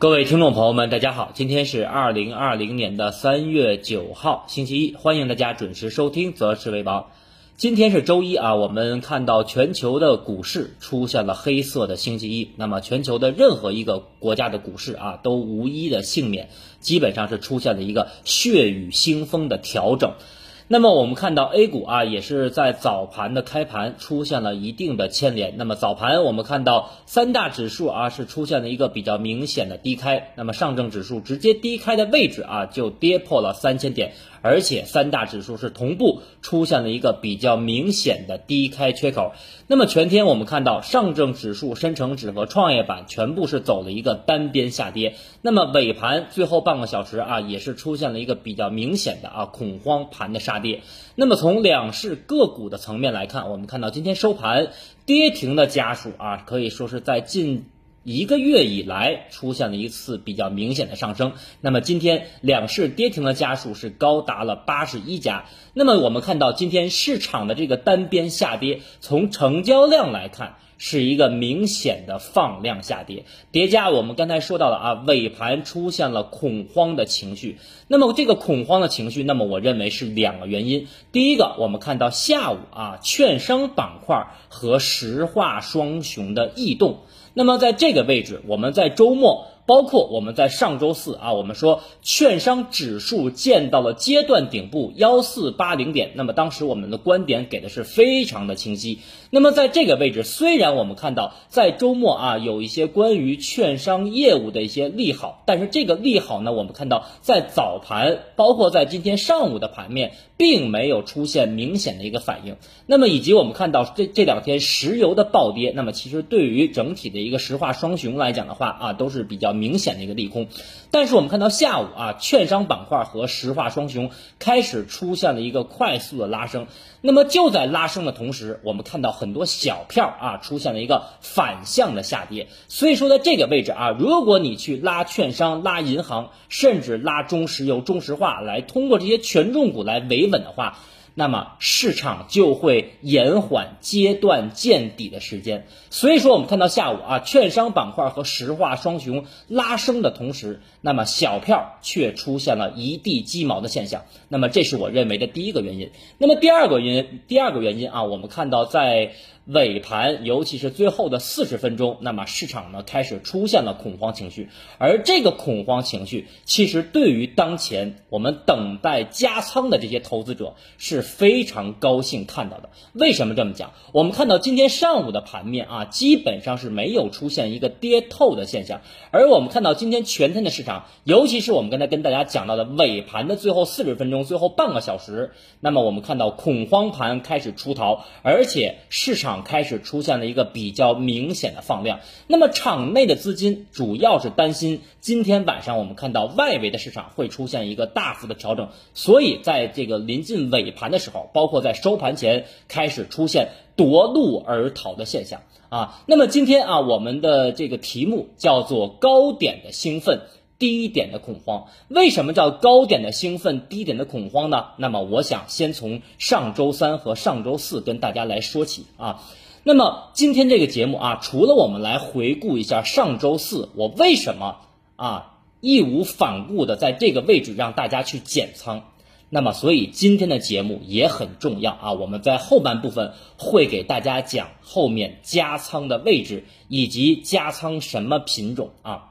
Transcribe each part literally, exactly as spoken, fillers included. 各位听众朋友们，大家好，今天是二零二零年的三月九号，星期一，欢迎大家准时收听《择时为王》。今天是周一啊，我们看到全球的股市出现了黑色的星期一，那么全球的任何一个国家的股市啊，都无一的幸免，基本上是出现了一个血雨腥风的调整。那么我们看到 A 股啊，也是在早盘的开盘出现了一定的牵连。那么早盘我们看到三大指数啊是出现了一个比较明显的低开，那么上证指数直接低开的位置啊就跌破了三千点，而且三大指数是同步出现了一个比较明显的低开缺口。那么全天我们看到上证指数、深成指和创业板全部是走了一个单边下跌。那么尾盘最后半个小时啊，也是出现了一个比较明显的啊恐慌盘的杀跌。那么从两市个股的层面来看，我们看到今天收盘跌停的家数啊，可以说是在近一个月以来出现了一次比较明显的上升。那么今天两市跌停的家数是高达了八十一家。那么我们看到今天市场的这个单边下跌，从成交量来看是一个明显的放量下跌，叠加我们刚才说到了啊，尾盘出现了恐慌的情绪。那么这个恐慌的情绪，那么我认为是两个原因。第一个，我们看到下午啊，券商板块和石化双雄的异动。那么在这个位置，我们在周末，包括我们在上周四啊，我们说券商指数见到了阶段顶部一四八零点，那么当时我们的观点给的是非常的清晰。那么在这个位置，虽然我们看到在周末啊有一些关于券商业务的一些利好，但是这个利好呢，我们看到在早盘，包括在今天上午的盘面，并没有出现明显的一个反应。那么以及我们看到这这两天石油的暴跌，那么其实对于整体的一个石化双雄来讲的话啊，都是比较明显的一个利空。但是我们看到下午啊，券商板块和石化双雄开始出现了一个快速的拉升。那么就在拉升的同时，我们看到很多小票啊出现了一个反向的下跌。所以说在这个位置啊，如果你去拉券商、拉银行，甚至拉中石油、中石化，来通过这些权重股来维稳的话，那么市场就会延缓阶段见底的时间。所以说我们看到下午啊，券商板块和石化双雄拉升的同时，那么小票却出现了一地鸡毛的现象。那么这是我认为的第一个原因。那么第二个原因，第二个原因啊，我们看到在尾盘，尤其是最后的四十分钟，那么市场呢开始出现了恐慌情绪，而这个恐慌情绪其实对于当前我们等待加仓的这些投资者是非常高兴看到的。为什么这么讲？我们看到今天上午的盘面啊，基本上是没有出现一个跌透的现象，而我们看到今天全天的市场，尤其是我们刚才跟大家讲到的尾盘的最后四十分钟、最后半个小时，那么我们看到恐慌盘开始出逃，而且市场开始出现了一个比较明显的放量。那么场内的资金主要是担心今天晚上我们看到外围的市场会出现一个大幅的调整，所以在这个临近尾盘的时候，包括在收盘前，开始出现夺路而逃的现象啊。那么今天啊，我们的这个题目叫做高点的兴奋，低点的恐慌。为什么叫高点的兴奋，低点的恐慌呢？那么我想先从上周三和上周四跟大家来说起啊。那么今天这个节目啊，除了我们来回顾一下上周四我为什么啊义无反顾的在这个位置让大家去减仓，那么所以今天的节目也很重要啊。我们在后半部分会给大家讲后面加仓的位置以及加仓什么品种啊。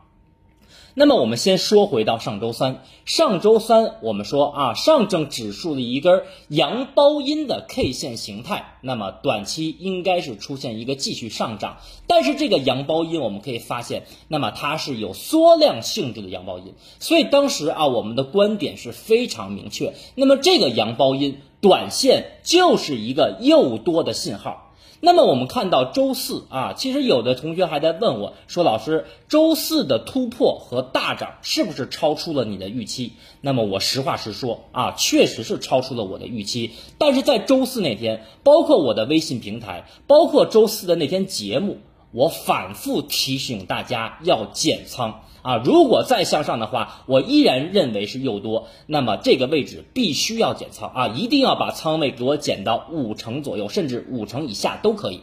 那么我们先说回到上周三，上周三我们说啊，上证指数的一根阳包阴的 K 线形态，那么短期应该是出现一个继续上涨，但是这个阳包阴我们可以发现，那么它是有缩量性质的阳包阴，所以当时啊，我们的观点是非常明确，那么这个阳包阴短线就是一个诱多的信号。那么我们看到周四啊，其实有的同学还在问我说，老师，周四的突破和大涨是不是超出了你的预期？那么我实话实说啊，确实是超出了我的预期，但是在周四那天，包括我的微信平台，包括周四的那天节目，我反复提醒大家要减仓啊，如果再向上的话，我依然认为是诱多，那么这个位置必须要减仓啊，一定要把仓位给我减到五成左右，甚至五成以下都可以。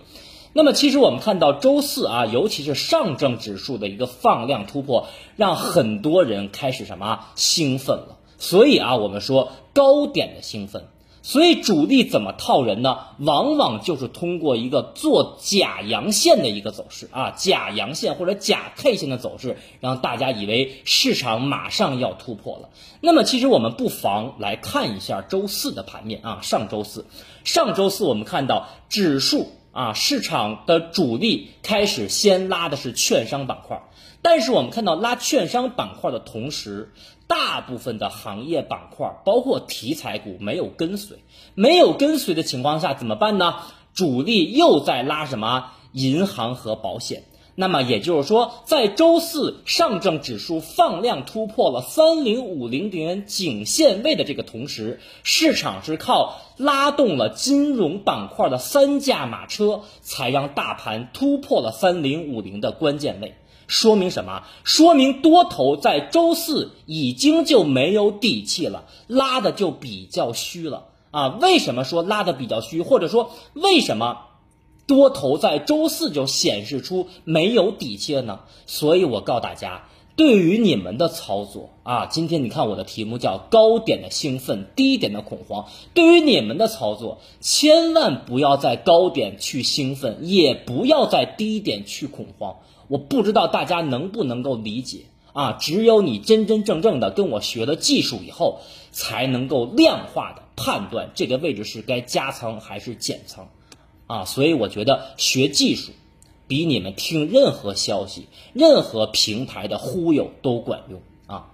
那么其实我们看到周四啊，尤其是上证指数的一个放量突破，让很多人开始什么啊兴奋了。所以啊，我们说高点的兴奋。所以主力怎么套人呢？往往就是通过一个做假阳线的一个走势啊，假阳线或者假 K 线的走势，让大家以为市场马上要突破了。那么其实我们不妨来看一下周四的盘面啊，上周四，上周四我们看到指数啊，市场的主力开始先拉的是券商板块，但是我们看到拉券商板块的同时，大部分的行业板块包括题材股没有跟随，没有跟随的情况下怎么办呢？主力又在拉什么银行和保险。那么也就是说，在周四上证指数放量突破了三零五零点颈线位的这个同时，市场是靠拉动了金融板块的三驾马车，才让大盘突破了三零五零的关键位。说明什么？说明多头在周四已经就没有底气了，拉的就比较虚了啊！为什么说拉的比较虚？或者说为什么多头在周四就显示出没有底气了呢？所以我告诉大家，对于你们的操作啊，今天你看我的题目叫高点的兴奋，低点的恐慌。对于你们的操作，千万不要在高点去兴奋，也不要在低点去恐慌。我不知道大家能不能够理解啊！只有你真真正正的跟我学了技术以后，才能够量化的判断这个位置是该加仓还是减仓啊！所以我觉得学技术比你们听任何消息、任何平台的忽悠都管用啊！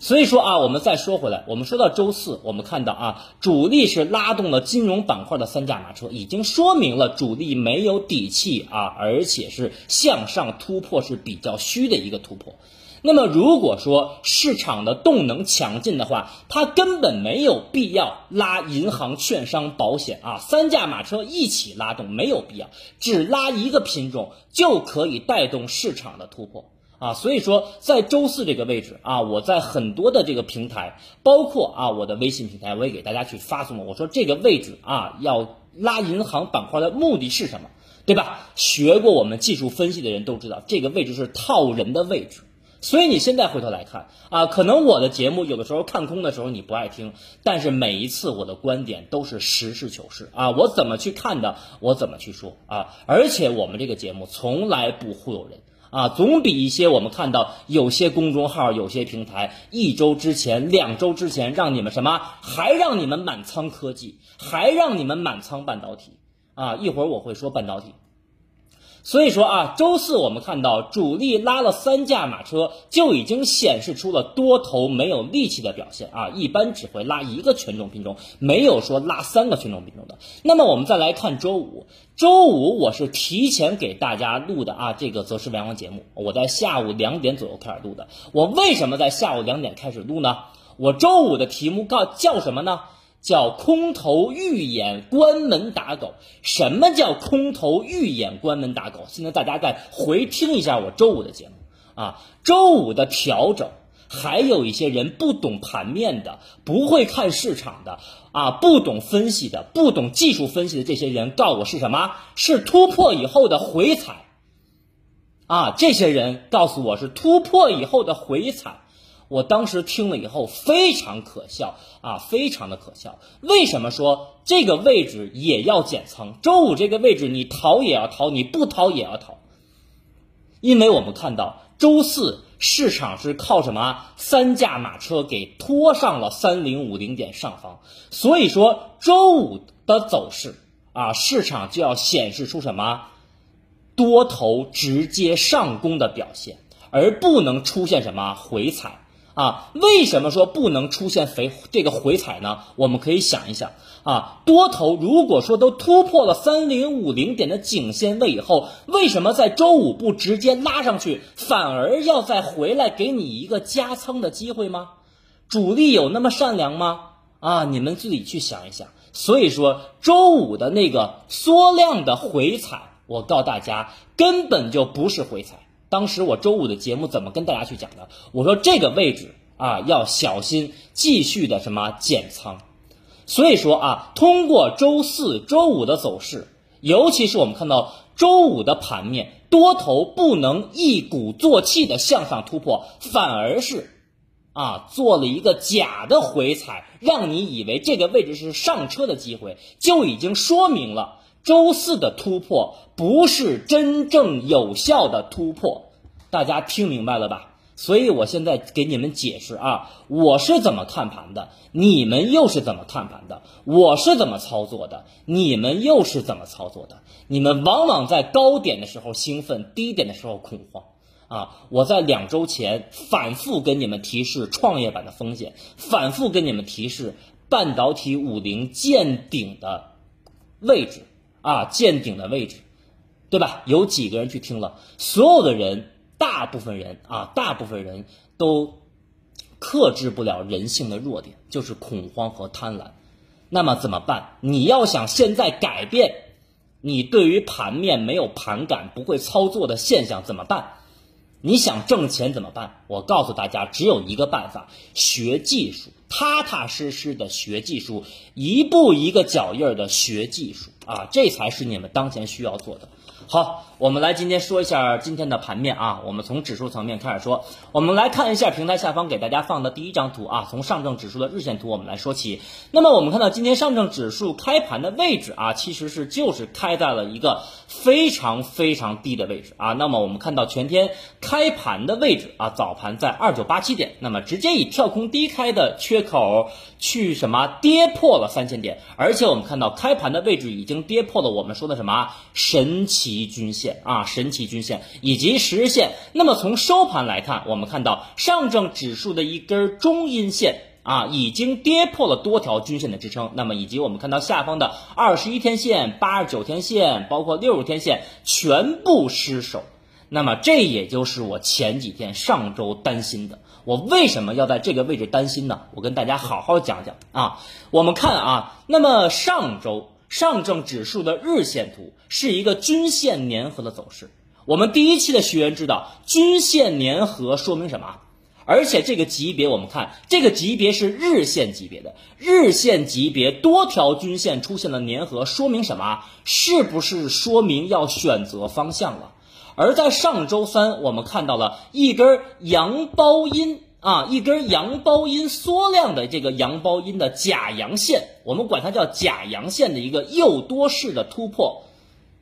所以说啊，我们再说回来，我们说到周四，我们看到啊，主力是拉动了金融板块的三驾马车，已经说明了主力没有底气啊，而且是向上突破是比较虚的一个突破。那么如果说市场的动能强劲的话，它根本没有必要拉银行、券商、保险啊，三驾马车一起拉动没有必要，只拉一个品种就可以带动市场的突破。啊，所以说在周四这个位置啊，我在很多的这个平台，包括啊我的微信平台，我也给大家去发送了。我说这个位置啊，要拉银行板块的目的是什么，对吧？学过我们技术分析的人都知道，这个位置是套人的位置。所以你现在回头来看啊，可能我的节目有的时候看空的时候你不爱听，但是每一次我的观点都是实事求是啊，我怎么去看的，我怎么去说啊。而且我们这个节目从来不忽悠人。啊，总比一些我们看到有些公众号、有些平台一周之前、两周之前让你们什么，还让你们满仓科技，还让你们满仓半导体啊！一会儿我会说半导体。所以说啊，周四我们看到主力拉了三驾马车，就已经显示出了多头没有力气的表现啊！一般只会拉一个权重品种，没有说拉三个权重品种的。那么我们再来看周五，周五我是提前给大家录的啊，这个择时为王节目，我在下午两点左右开始录的。我为什么在下午两点开始录呢？我周五的题目叫叫什么呢？叫空头预演关门打狗。什么叫空头预演关门打狗？现在大家再回听一下我周五的节目啊，周五的调整，还有一些人不懂盘面的、不会看市场的啊、不懂分析的、不懂技术分析的这些人告我是什么？是突破以后的回踩啊！这些人告诉我是突破以后的回踩。我当时听了以后非常可笑啊，非常的可笑。为什么说这个位置也要减仓？周五这个位置你逃也要逃，你不逃也要逃。因为我们看到周四市场是靠什么三驾马车给拖上了三零五零点上方，所以说周五的走势啊，市场就要显示出什么多头直接上攻的表现，而不能出现什么回踩。啊，为什么说不能出现回这个回踩呢？我们可以想一想啊，多头如果说都突破了三零五零点的颈线位以后，为什么在周五不直接拉上去，反而要再回来给你一个加仓的机会吗？主力有那么善良吗？啊，你们自己去想一想。所以说周五的那个缩量的回踩，我告诉大家根本就不是回踩。当时我周五的节目怎么跟大家去讲的？我说这个位置啊，要小心继续的什么减仓。所以说啊，通过周四周五的走势，尤其是我们看到周五的盘面多头不能一鼓作气的向上突破，反而是啊做了一个假的回踩，让你以为这个位置是上车的机会，就已经说明了周四的突破不是真正有效的突破。大家听明白了吧？所以我现在给你们解释啊，我是怎么看盘的，你们又是怎么看盘的，我是怎么操作的，你们又是怎么操作的。你们往往在高点的时候兴奋，低点的时候恐慌啊！我在两周前反复跟你们提示创业板的风险，反复跟你们提示半导体五零见顶的位置啊，见顶的位置，对吧？有几个人去听了？所有的人大部分人啊，大部分人都克制不了人性的弱点，就是恐慌和贪婪。那么怎么办？你要想现在改变你对于盘面没有盘感、不会操作的现象怎么办？你想挣钱怎么办？我告诉大家，只有一个办法，学技术，踏踏实实的学技术，一步一个脚印的学技术啊，这才是你们当前需要做的。好，我们来今天说一下今天的盘面啊，我们从指数层面开始说。我们来看一下平台下方给大家放的第一张图啊，从上证指数的日线图我们来说起。那么我们看到今天上证指数开盘的位置啊，其实是就是开在了一个非常非常低的位置啊。那么我们看到全天开盘的位置啊，早盘在二九八七点，那么直接以跳空低开的缺口去什么跌破了三千点，而且我们看到开盘的位置已经跌破了我们说的什么神奇均线啊，神奇均线以及十日线。那么从收盘来看，我们看到上证指数的一根中阴线啊，已经跌破了多条均线的支撑。那么以及我们看到下方的二十一天线、八十九天线，包括六十天线全部失守。那么这也就是我前几天上周担心的。我为什么要在这个位置担心呢？我跟大家好好讲讲啊。我们看啊，那么上周上证指数的日线图是一个均线粘合的走势。我们第一期的学员知道，均线粘合说明什么？而且这个级别我们看，这个级别是日线级别的，日线级别多条均线出现了粘合，说明什么？是不是说明要选择方向了？而在上周三，我们看到了一根阳包阴啊，一根阳包阴缩量的这个阳包阴的假阳线，我们管它叫假阳线的一个诱多式的突破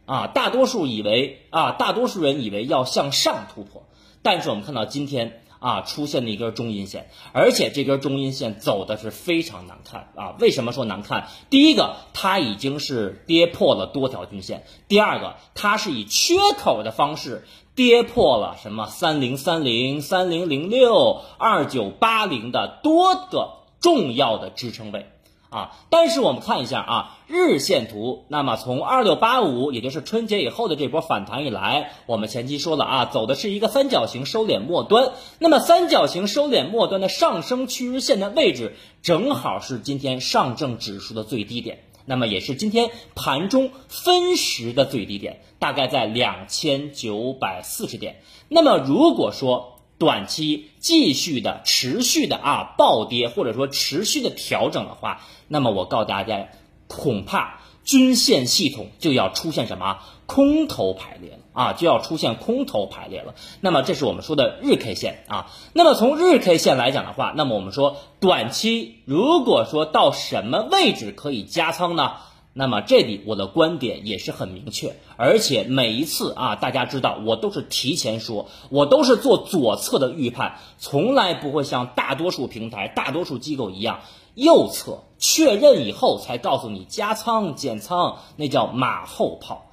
啊，大多数以为啊，大多数人以为要向上突破，但是我们看到今天啊出现了一根中阴线，而且这根中阴线走的是非常难看啊。为什么说难看？第一个，它已经是跌破了多条均线；第二个，它是以缺口的方式跌破了什么三零三零、三零零六、二九八零的多个重要的支撑位啊。但是我们看一下啊日线图，那么从二六八五，也就是春节以后的这波反弹以来，我们前期说了啊，走的是一个三角形收敛末端。那么三角形收敛末端的上升趋势线的位置，正好是今天上证指数的最低点。那么也是今天盘中分时的最低点，大概在两千九百四十点。那么如果说短期继续的持续的啊暴跌，或者说持续的调整的话，那么我告诉大家，恐怕均线系统就要出现什么空头排列了啊，就要出现空头排列了。那么这是我们说的日 K 线啊。那么从日 K 线来讲的话，那么我们说短期如果说到什么位置可以加仓呢？那么这里我的观点也是很明确，而且每一次啊，大家知道我都是提前说，我都是做左侧的预判，从来不会像大多数平台、大多数机构一样，右侧确认以后才告诉你加仓减仓，那叫马后炮，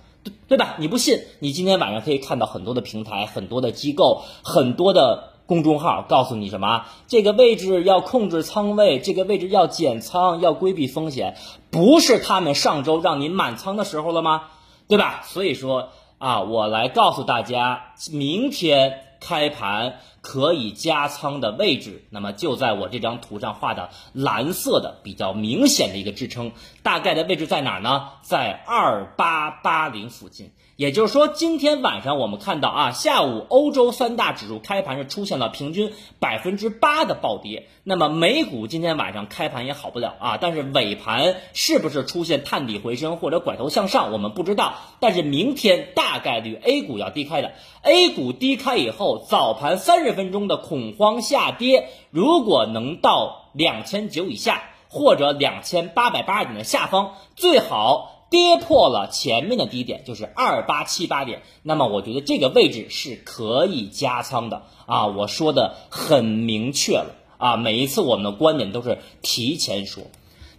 对吧？你不信，你今天晚上可以看到很多的平台、很多的机构、很多的公众号告诉你什么，这个位置要控制仓位，这个位置要减仓，要规避风险，不是他们上周让你满仓的时候了吗？对吧？所以说啊，我来告诉大家，明天开盘可以加仓的位置，那么就在我这张图上画的蓝色的比较明显的一个支撑，大概的位置在哪呢？在二八八零附近，也就是说，今天晚上我们看到啊，下午欧洲三大指数开盘是出现了平均 百分之八 的暴跌。那么美股今天晚上开盘也好不了啊，但是尾盘是不是出现探底回升或者拐头向上，我们不知道。但是明天大概率 A 股要低开的 ，A 股低开以后，早盘三十分钟的恐慌下跌，如果能到两千九以下，或者两千八百八十点的下方，最好跌破了前面的低点，就是二八七八点，那么我觉得这个位置是可以加仓的啊！我说的很明确了啊！每一次我们的观点都是提前说。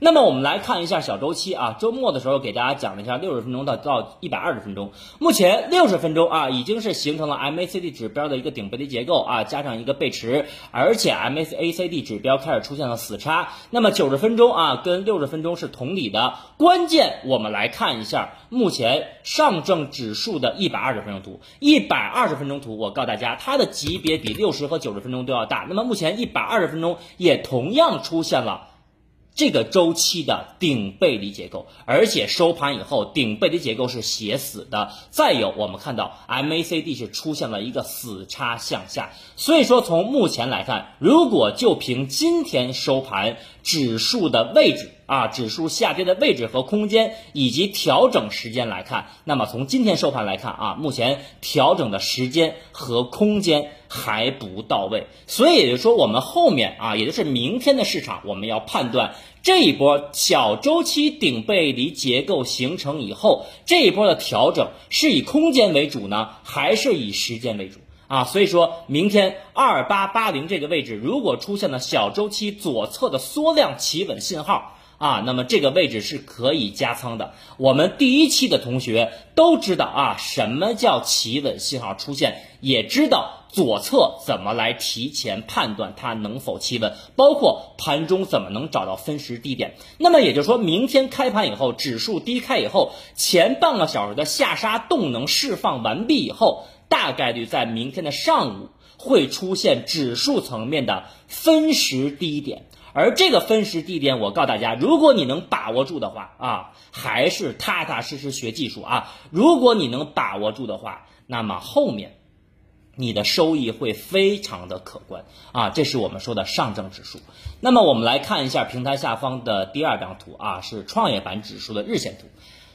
那么我们来看一下小周期啊，周末的时候给大家讲了一下六十分钟到到一百二十分钟，目前六十分钟啊已经是形成了 M A C D 指标的一个顶背离结构啊，加上一个背驰，而且 M A C D 指标开始出现了死叉。那么九十分钟啊跟六十分钟是同理的，关键我们来看一下目前上证指数的一百二十分钟图，一百二十分钟图我告诉大家它的级别比六十和九十分钟都要大，那么目前一百二十分钟也同样出现了这个周期的顶背离结构，而且收盘以后顶背离结构是写死的。再有我们看到 M A C D 是出现了一个死叉向下，所以说从目前来看，如果就凭今天收盘指数的位置啊，指数下跌的位置和空间以及调整时间来看，那么从今天收盘来看啊，目前调整的时间和空间还不到位，所以也就是说我们后面啊，也就是明天的市场，我们要判断这一波小周期顶背离结构形成以后，这一波的调整是以空间为主呢，还是以时间为主啊，所以说明天二八八零这个位置如果出现了小周期左侧的缩量企稳信号啊，那么这个位置是可以加仓的。我们第一期的同学都知道啊，什么叫企稳信号出现，也知道左侧怎么来提前判断它能否企稳，包括盘中怎么能找到分时低点。那么也就是说，明天开盘以后，指数低开以后，前半个小时的下杀动能释放完毕以后，大概率在明天的上午会出现指数层面的分时低点。而这个分时地点我告诉大家，如果你能把握住的话啊，还是踏踏实实学技术啊，如果你能把握住的话，那么后面你的收益会非常的可观啊，这是我们说的上证指数。那么我们来看一下平台下方的第二张图啊，是创业板指数的日线图。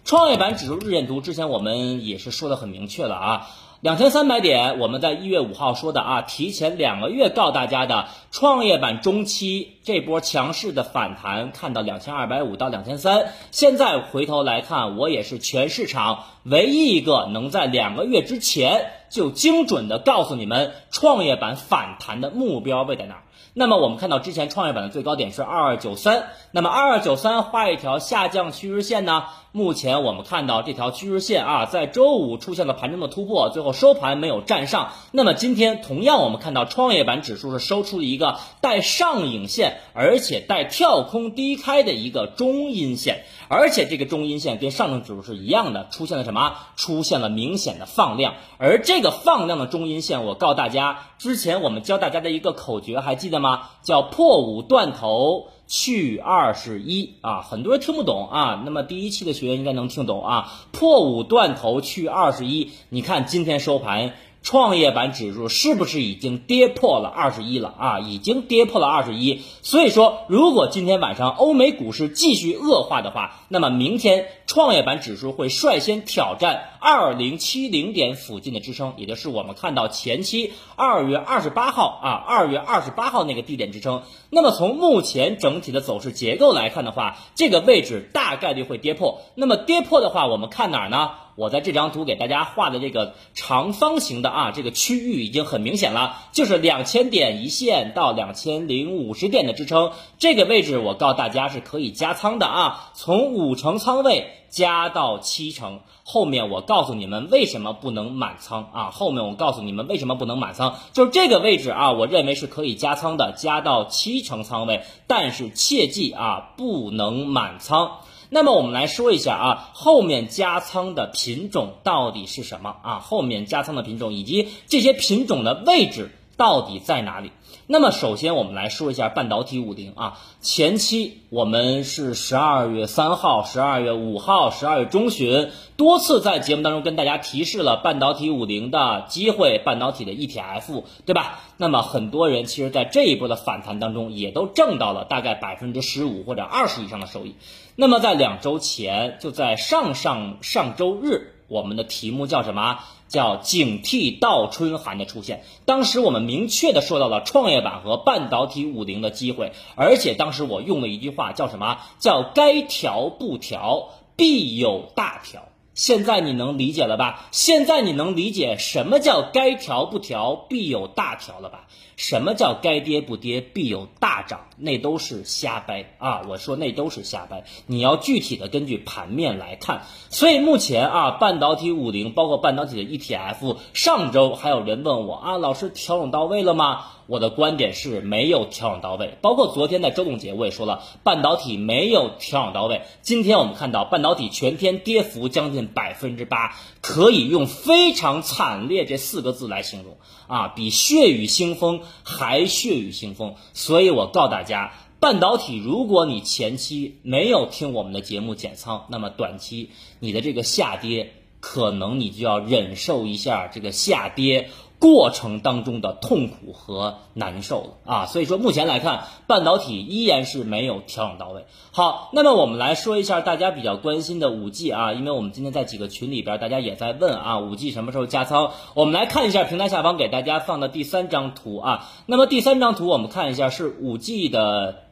创业板指数日线图之前我们也是说的很明确了啊，两千三百点我们在一月五号说的啊，提前两个月告大家的创业板中期这波强势的反弹看到两千二百五到两千三百，现在回头来看，我也是全市场唯一一个能在两个月之前就精准的告诉你们创业板反弹的目标位在哪儿。那么我们看到之前创业板的最高点是二二九三，那么二二九三画一条下降趋势线呢，目前我们看到这条趋势线啊，在周五出现了盘中的突破，最后收盘没有站上。那么今天同样我们看到创业板指数是收出了一个带上影线，而且带跳空低开的一个中阴线，而且这个中阴线跟上证指数是一样的，出现了什么？出现了明显的放量。而这个放量的中阴线，我告诉大家，之前我们教大家的一个口诀还记得吗？叫破五断头去二十一啊，很多人听不懂啊，那么第一期的学员应该能听懂啊，破五断头去二十一，你看今天收盘创业板指数是不是已经跌破了二十一了啊？已经跌破了二十一，所以说如果今天晚上欧美股市继续恶化的话，那么明天创业板指数会率先挑战二零七零点附近的支撑，也就是我们看到前期二月二十八号啊，二月二十八号那个地点支撑。那么从目前整体的走势结构来看的话，这个位置大概率会跌破。那么跌破的话，我们看哪儿呢？我在这张图给大家画的这个长方形的啊，这个区域已经很明显了，就是两千点一线到两千零五十点的支撑，这个位置我告诉大家是可以加仓的啊，从五成仓位加到七成，后面我告诉你们为什么不能满仓啊，后面我告诉你们为什么不能满仓，就是这个位置啊，我认为是可以加仓的，加到七成仓位，但是切记啊，不能满仓。那么我们来说一下啊，后面加仓的品种到底是什么啊？后面加仓的品种以及这些品种的位置到底在哪里？那么首先我们来说一下半导体五零啊，前期我们是十二月三号、十二月五号、十二月中旬多次在节目当中跟大家提示了半导体五零的机会，半导体的 E T F 对吧？那么很多人其实在这一波的反弹当中也都挣到了大概 百分之十五 或者百分之二十以上的收益。那么在两周前，就在上上上周日，我们的题目叫什么？叫警惕倒春寒的出现。当时我们明确的说到了创业板和半导体五零的机会，而且当时我用了一句话叫什么？叫该调不调，必有大调。现在你能理解了吧？现在你能理解什么叫该调不调，必有大调了吧？什么叫该跌不跌，必有大涨？那都是瞎掰啊！我说那都是瞎掰，你要具体的根据盘面来看。所以目前啊，半导体五零包括半导体的 E T F， 上周还有人问我啊，老师调整到位了吗？我的观点是没有调整到位，包括昨天在周总结我也说了，半导体没有调整到位。今天我们看到半导体全天跌幅将近 百分之八， 可以用非常惨烈这四个字来形容啊，比血雨腥风还血雨腥风。所以我告诉大家，半导体如果你前期没有听我们的节目减仓，那么短期你的这个下跌可能你就要忍受一下这个下跌过程当中的痛苦和难受了啊，所以说目前来看，半导体依然是没有调整到位。好，那么我们来说一下大家比较关心的 五G 啊，因为我们今天在几个群里边大家也在问啊 ，五G 什么时候加仓？我们来看一下平台下方给大家放的第三张图啊，那么第三张图我们看一下是 五G 的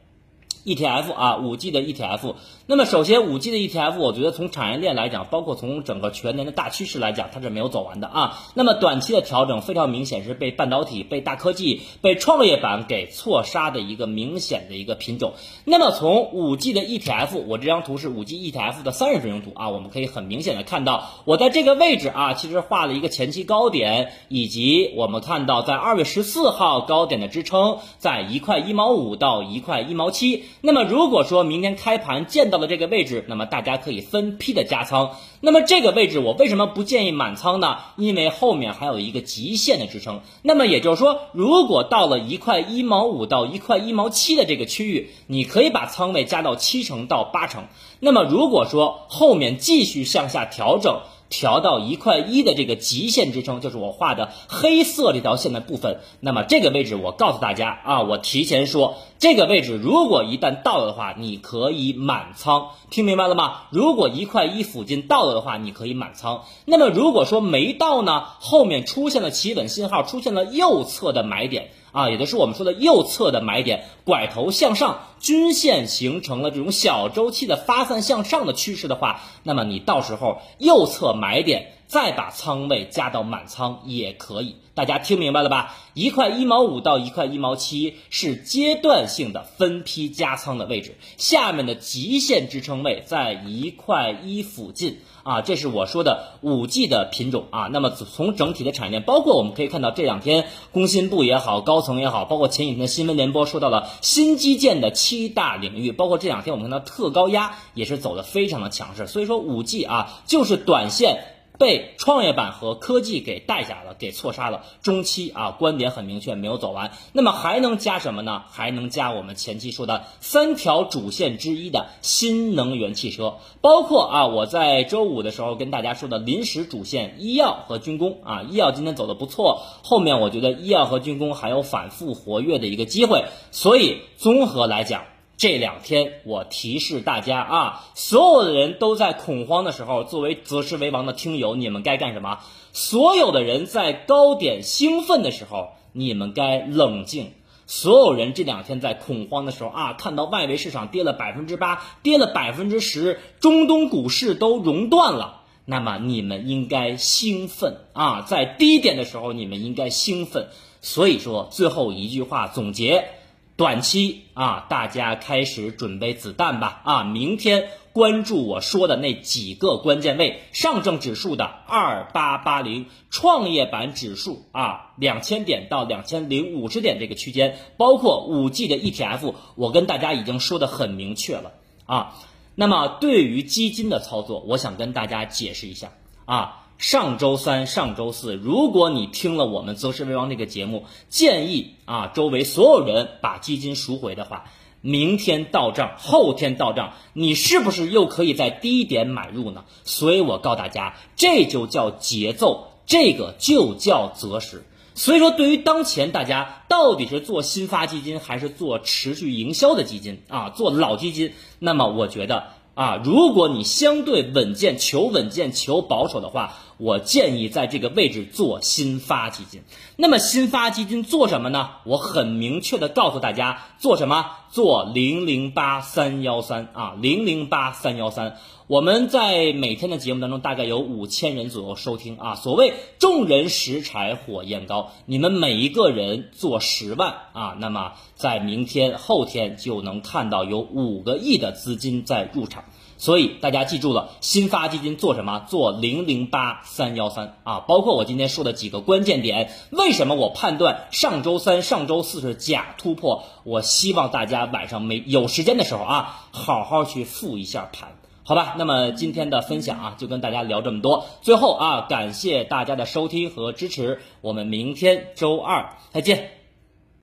E T F 啊 ，五G 的 E T F。那么首先 五G 的 E T F， 我觉得从产业链来讲，包括从整个全年的大趋势来讲，它是没有走完的啊。那么短期的调整非常明显，是被半导体、被大科技、被创业板给错杀的一个明显的一个品种。那么从 五G 的 E T F， 我这张图是 五G E T F 的三十分钟图啊，我们可以很明显的看到，我在这个位置啊，其实画了一个前期高点，以及我们看到在二月十四号高点的支撑，在一块一毛五到一块一毛七。那么如果说明天开盘见到到了这个位置，那么大家可以分批的加仓。那么这个位置我为什么不建议满仓呢？因为后面还有一个极限的支撑。那么也就是说，如果到了一块一毛五到一块一毛七的这个区域，你可以把仓位加到七成到八成。那么如果说后面继续向下调整，调到一块一的这个极限支撑，就是我画的黑色这条线的部分。那么这个位置我告诉大家啊，我提前说，这个位置如果一旦到了的话，你可以满仓，听明白了吗？如果一块一附近到了的话，你可以满仓。那么如果说没到呢，后面出现了企稳信号，出现了右侧的买点啊，也就是我们说的右侧的买点，拐头向上，均线形成了这种小周期的发散向上的趋势的话，那么你到时候右侧买点再把仓位加到满仓也可以。大家听明白了吧？一块一毛五到一块一毛七是阶段性的分批加仓的位置，下面的极限支撑位在一块一附近啊，这是我说的 五G 的品种啊。那么从整体的产业链，包括我们可以看到这两天工信部也好，高层也好，包括前几天的新闻联播说到了新基建的七大领域，包括这两天我们看到特高压也是走得非常的强势。所以说 五G 啊，就是短线被创业板和科技给带下了，给错杀了。中期啊，观点很明确，没有走完。那么还能加什么呢？还能加我们前期说的三条主线之一的新能源汽车，包括啊，我在周五的时候跟大家说的临时主线医药和军工啊，医药今天走得不错，后面我觉得医药和军工还有反复活跃的一个机会。所以综合来讲，这两天我提示大家啊，所有的人都在恐慌的时候，作为择时为王的听友，你们该干什么？所有的人在高点兴奋的时候，你们该冷静。所有人这两天在恐慌的时候啊，看到外围市场跌了 百分之八， 跌了 百分之十， 中东股市都熔断了，那么你们应该兴奋啊，在低点的时候你们应该兴奋。所以说最后一句话总结，短期啊，大家开始准备子弹吧啊！明天关注我说的那几个关键位，上证指数的二八八零，创业板指数啊两千点到两千零五十点这个区间，包括 五G 的 E T F， 我跟大家已经说的很明确了啊。那么对于基金的操作，我想跟大家解释一下啊，上周三、上周四，如果你听了我们择时为王这个节目，建议啊周围所有人把基金赎回的话，明天到账，后天到账，你是不是又可以在低点买入呢？所以我告诉大家，这就叫节奏，这个就叫择时。所以说，对于当前大家到底是做新发基金还是做持续营销的基金啊，做老基金，那么我觉得啊，如果你相对稳健，求稳健求保守的话，我建议在这个位置做新发基金。那么新发基金做什么呢？我很明确的告诉大家，做什么？做零零八三一三啊，零零八三一三。我们在每天的节目当中大概有五千人左右收听啊。所谓众人拾柴火焰高，你们每一个人做十万啊，那么在明天后天就能看到有五个亿的资金在入场。所以大家记住了，新发基金做什么？做零零八三一三啊！包括我今天说的几个关键点，为什么我判断上周三、上周四是假突破？我希望大家晚上没有时间的时候啊，好好去复一下盘，好吧？那么今天的分享啊，就跟大家聊这么多。最后啊，感谢大家的收听和支持，我们明天周二再见。